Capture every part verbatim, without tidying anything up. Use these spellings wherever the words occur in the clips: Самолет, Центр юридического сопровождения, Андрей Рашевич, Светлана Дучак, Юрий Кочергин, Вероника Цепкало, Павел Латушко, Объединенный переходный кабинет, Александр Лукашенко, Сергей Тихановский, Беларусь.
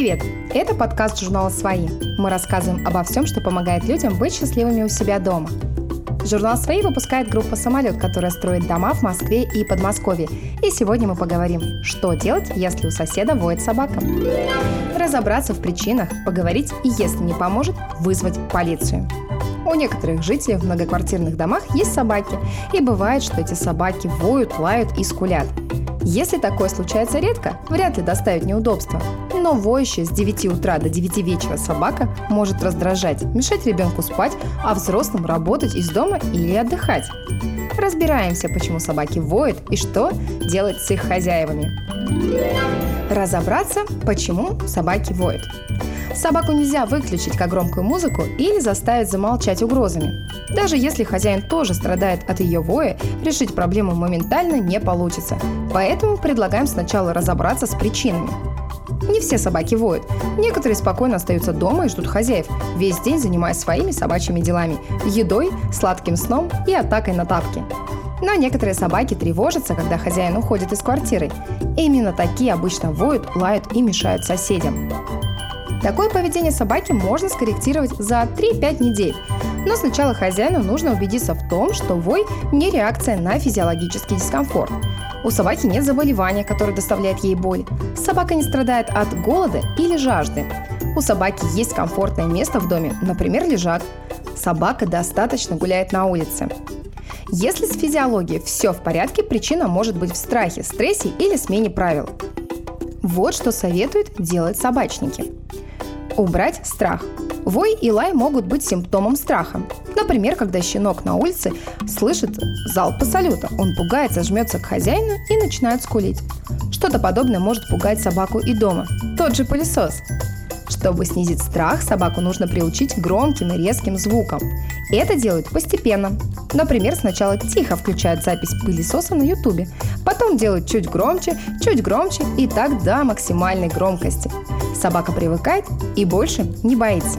Привет! Это подкаст журнала «Свои». Мы рассказываем обо всем, что помогает людям быть счастливыми у себя дома. Журнал «Свои» выпускает группа «Самолет», которая строит дома в Москве и Подмосковье. И сегодня мы поговорим, что делать, если у соседа воет собака. Разобраться в причинах, поговорить и, если не поможет, вызвать полицию. У некоторых жителей в многоквартирных домах есть собаки, и бывает, что эти собаки воют, лают и скулят. Если такое случается редко, вряд ли доставит неудобства. Но воющая с девяти утра до девяти вечера собака может раздражать, мешать ребенку спать, а взрослым работать из дома или отдыхать. Разбираемся, почему собаки воют и что делать с их хозяевами. Разобраться, почему собаки воют. Собаку нельзя выключить как громкую музыку или заставить замолчать угрозами. Даже если хозяин тоже страдает от ее воя, решить проблему моментально не получится. Поэтому предлагаем сначала разобраться с причинами. Не все собаки воют. Некоторые спокойно остаются дома и ждут хозяев, весь день занимаясь своими собачьими делами – едой, сладким сном и атакой на тапки. Но некоторые собаки тревожатся, когда хозяин уходит из квартиры. Именно такие обычно воют, лают и мешают соседям. Такое поведение собаки можно скорректировать за три-пять недель. Но сначала хозяину нужно убедиться в том, что вой не реакция на физиологический дискомфорт. У собаки нет заболевания, которое доставляет ей боль. Собака не страдает от голода или жажды. У собаки есть комфортное место в доме, например, лежак. Собака достаточно гуляет на улице. Если с физиологией все в порядке, причина может быть в страхе, стрессе или смене правил. Вот что советуют делать собачники. Убрать страх. Вой и лай могут быть симптомом страха. Например, когда щенок на улице слышит залпы салюта, он пугается, жмется к хозяину и начинает скулить. Что-то подобное может пугать собаку и дома. Тот же пылесос. Чтобы снизить страх, собаку нужно приучить к громким и резким звукам. Это делают постепенно. Например, сначала тихо включают запись пылесоса на ютубе, потом делают чуть громче, чуть громче и так до максимальной громкости. Собака привыкает и больше не боится.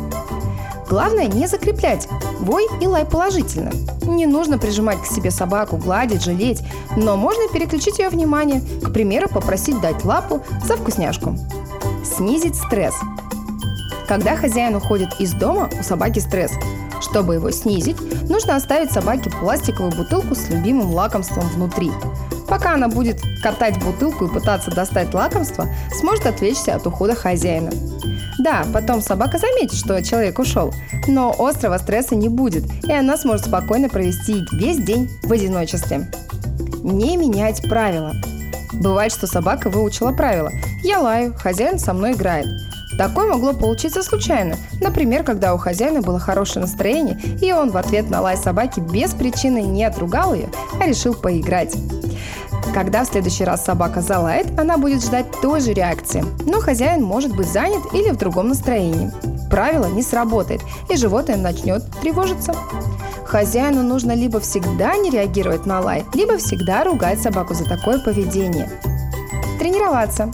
Главное не закреплять вой и лай положительно. Не нужно прижимать к себе собаку, гладить, жалеть, но можно переключить ее внимание, к примеру, попросить дать лапу за вкусняшку. Снизить стресс. Когда хозяин уходит из дома, у собаки стресс. Чтобы его снизить, нужно оставить собаке пластиковую бутылку с любимым лакомством внутри. Пока она будет катать бутылку и пытаться достать лакомство, сможет отвлечься от ухода хозяина. Да, потом собака заметит, что человек ушел, но острого стресса не будет, и она сможет спокойно провести весь день в одиночестве. Не менять правила. Бывает, что собака выучила правила. Я лаю, хозяин со мной играет. Такое могло получиться случайно, например, когда у хозяина было хорошее настроение, и он в ответ на лай собаки без причины не отругал ее, а решил поиграть. Когда в следующий раз собака залает, она будет ждать той же реакции, но хозяин может быть занят или в другом настроении. Правило не сработает, и животное начнет тревожиться. Хозяину нужно либо всегда не реагировать на лай, либо всегда ругать собаку за такое поведение. Тренироваться.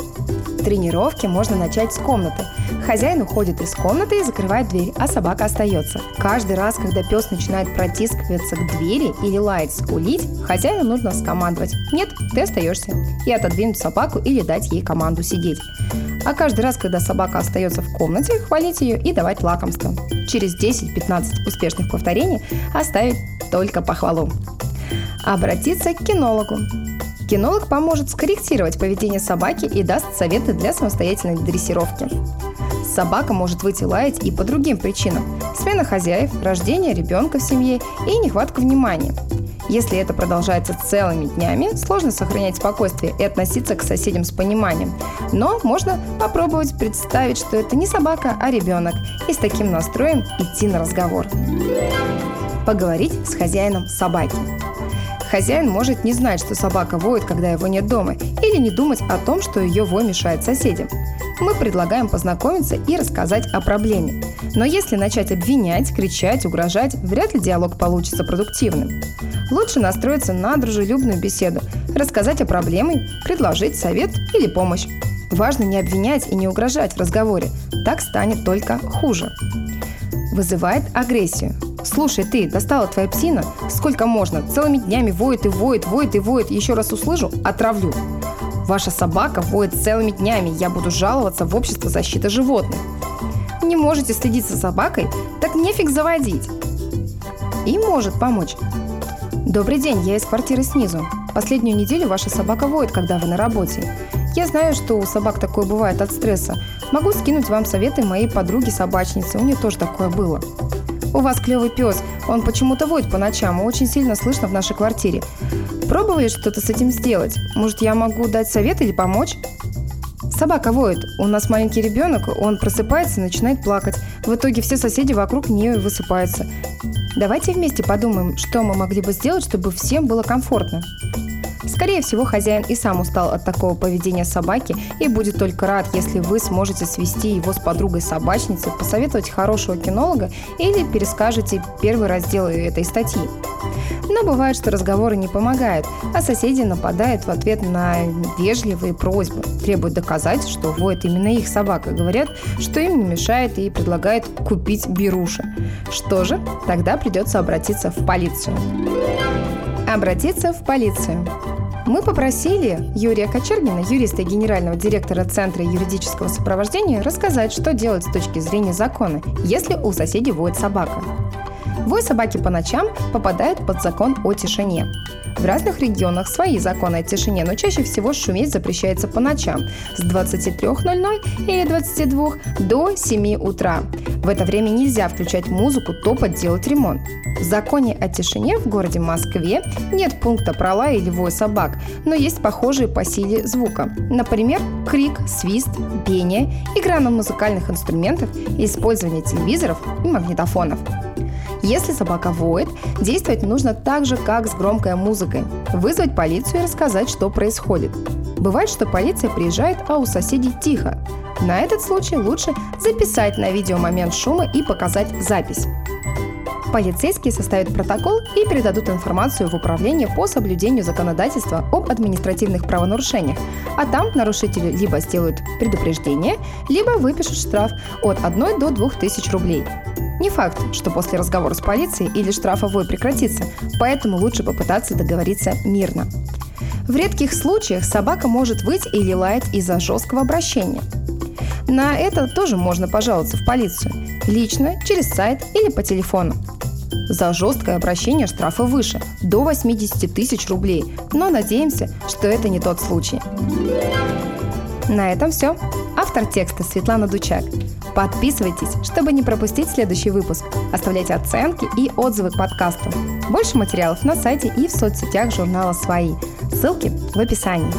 Тренировки можно начать с комнаты. Хозяин уходит из комнаты и закрывает дверь, а собака остается. Каждый раз, когда пес начинает протискиваться к двери или лаять, скулить, хозяину нужно скомандовать: «Нет, ты остаешься», и отодвинуть собаку или дать ей команду сидеть. А каждый раз, когда собака остается в комнате, хвалить ее и давать лакомство. Через десять-пятнадцать успешных повторений оставить только похвалу. Обратиться к кинологу. Кинолог поможет скорректировать поведение собаки и даст советы для самостоятельной дрессировки. Собака может выйти лаять и по другим причинам – смена хозяев, рождение ребенка в семье и нехватка внимания. Если это продолжается целыми днями, сложно сохранять спокойствие и относиться к соседям с пониманием. Но можно попробовать представить, что это не собака, а ребенок, и с таким настроем идти на разговор. Поговорить с хозяином собаки. Хозяин может не знать, что собака воет, когда его нет дома, или не думать о том, что ее вой мешает соседям. Мы предлагаем познакомиться и рассказать о проблеме. Но если начать обвинять, кричать, угрожать, вряд ли диалог получится продуктивным. Лучше настроиться на дружелюбную беседу, рассказать о проблеме, предложить совет или помощь. Важно не обвинять и не угрожать в разговоре, так станет только хуже. Вызывает агрессию. «Слушай, ты, достала твоя псина? Сколько можно? Целыми днями воет и воет, воет и воет. Еще раз услышу – отравлю». Ваша собака воет целыми днями, я буду жаловаться в общество защиты животных. Не можете следить за собакой? Так нефиг заводить. И может помочь. Добрый день, я из квартиры снизу. Последнюю неделю ваша собака воет, когда вы на работе. Я знаю, что у собак такое бывает от стресса. Могу скинуть вам советы моей подруги-собачницы, у нее тоже такое было. У вас клевый пес, он почему-то воет по ночам, очень сильно слышно в нашей квартире. Пробовали что-то с этим сделать? Может, я могу дать совет или помочь? Собака воет, у нас маленький ребенок, он просыпается и начинает плакать. В итоге все соседи вокруг нее высыпаются. Давайте вместе подумаем, что мы могли бы сделать, чтобы всем было комфортно. Скорее всего, хозяин и сам устал от такого поведения собаки и будет только рад, если вы сможете свести его с подругой-собачницей, посоветовать хорошего кинолога или перескажете первый раздел этой статьи. Но бывает, что разговоры не помогают, а соседи нападают в ответ на вежливые просьбы, требуют доказать, что воет именно их собака, говорят, что им не мешает и предлагают купить беруши. Что же? Тогда придется обратиться в полицию. Обратиться в полицию. Мы попросили Юрия Кочергина, юриста и генерального директора Центра юридического сопровождения, рассказать, что делать с точки зрения закона, если у соседей воет собака. Вой собаки по ночам попадает под закон о тишине. В разных регионах свои законы о тишине, но чаще всего шуметь запрещается по ночам с двадцати трёх ноль-ноль или двадцати двух до семи утра. В это время нельзя включать музыку, топать, делать ремонт. В законе о тишине в городе Москве нет пункта про лай или вой собак, но есть похожие по силе звука. Например, крик, свист, пение, игра на музыкальных инструментах, использование телевизоров и магнитофонов. Если собака воет, действовать нужно так же, как с громкой музыкой. Вызвать полицию и рассказать, что происходит. Бывает, что полиция приезжает, а у соседей тихо. На этот случай лучше записать на видео момент шума и показать запись. Полицейские составят протокол и передадут информацию в управление по соблюдению законодательства об административных правонарушениях, а там нарушителю либо сделают предупреждение, либо выпишут штраф от одной до двух тысяч рублей. Не факт, что после разговора с полицией или штрафа вой прекратится, поэтому лучше попытаться договориться мирно. В редких случаях собака может выть или лаять из-за жесткого обращения. На это тоже можно пожаловаться в полицию, лично, через сайт или по телефону. За жесткое обращение штрафы выше, до восьмидесяти тысяч рублей, но надеемся, что это не тот случай. На этом все. Автор текста Светлана Дучак. Подписывайтесь, чтобы не пропустить следующий выпуск. Оставляйте оценки и отзывы к подкасту. Больше материалов на сайте и в соцсетях журнала «Свои». Ссылки в описании.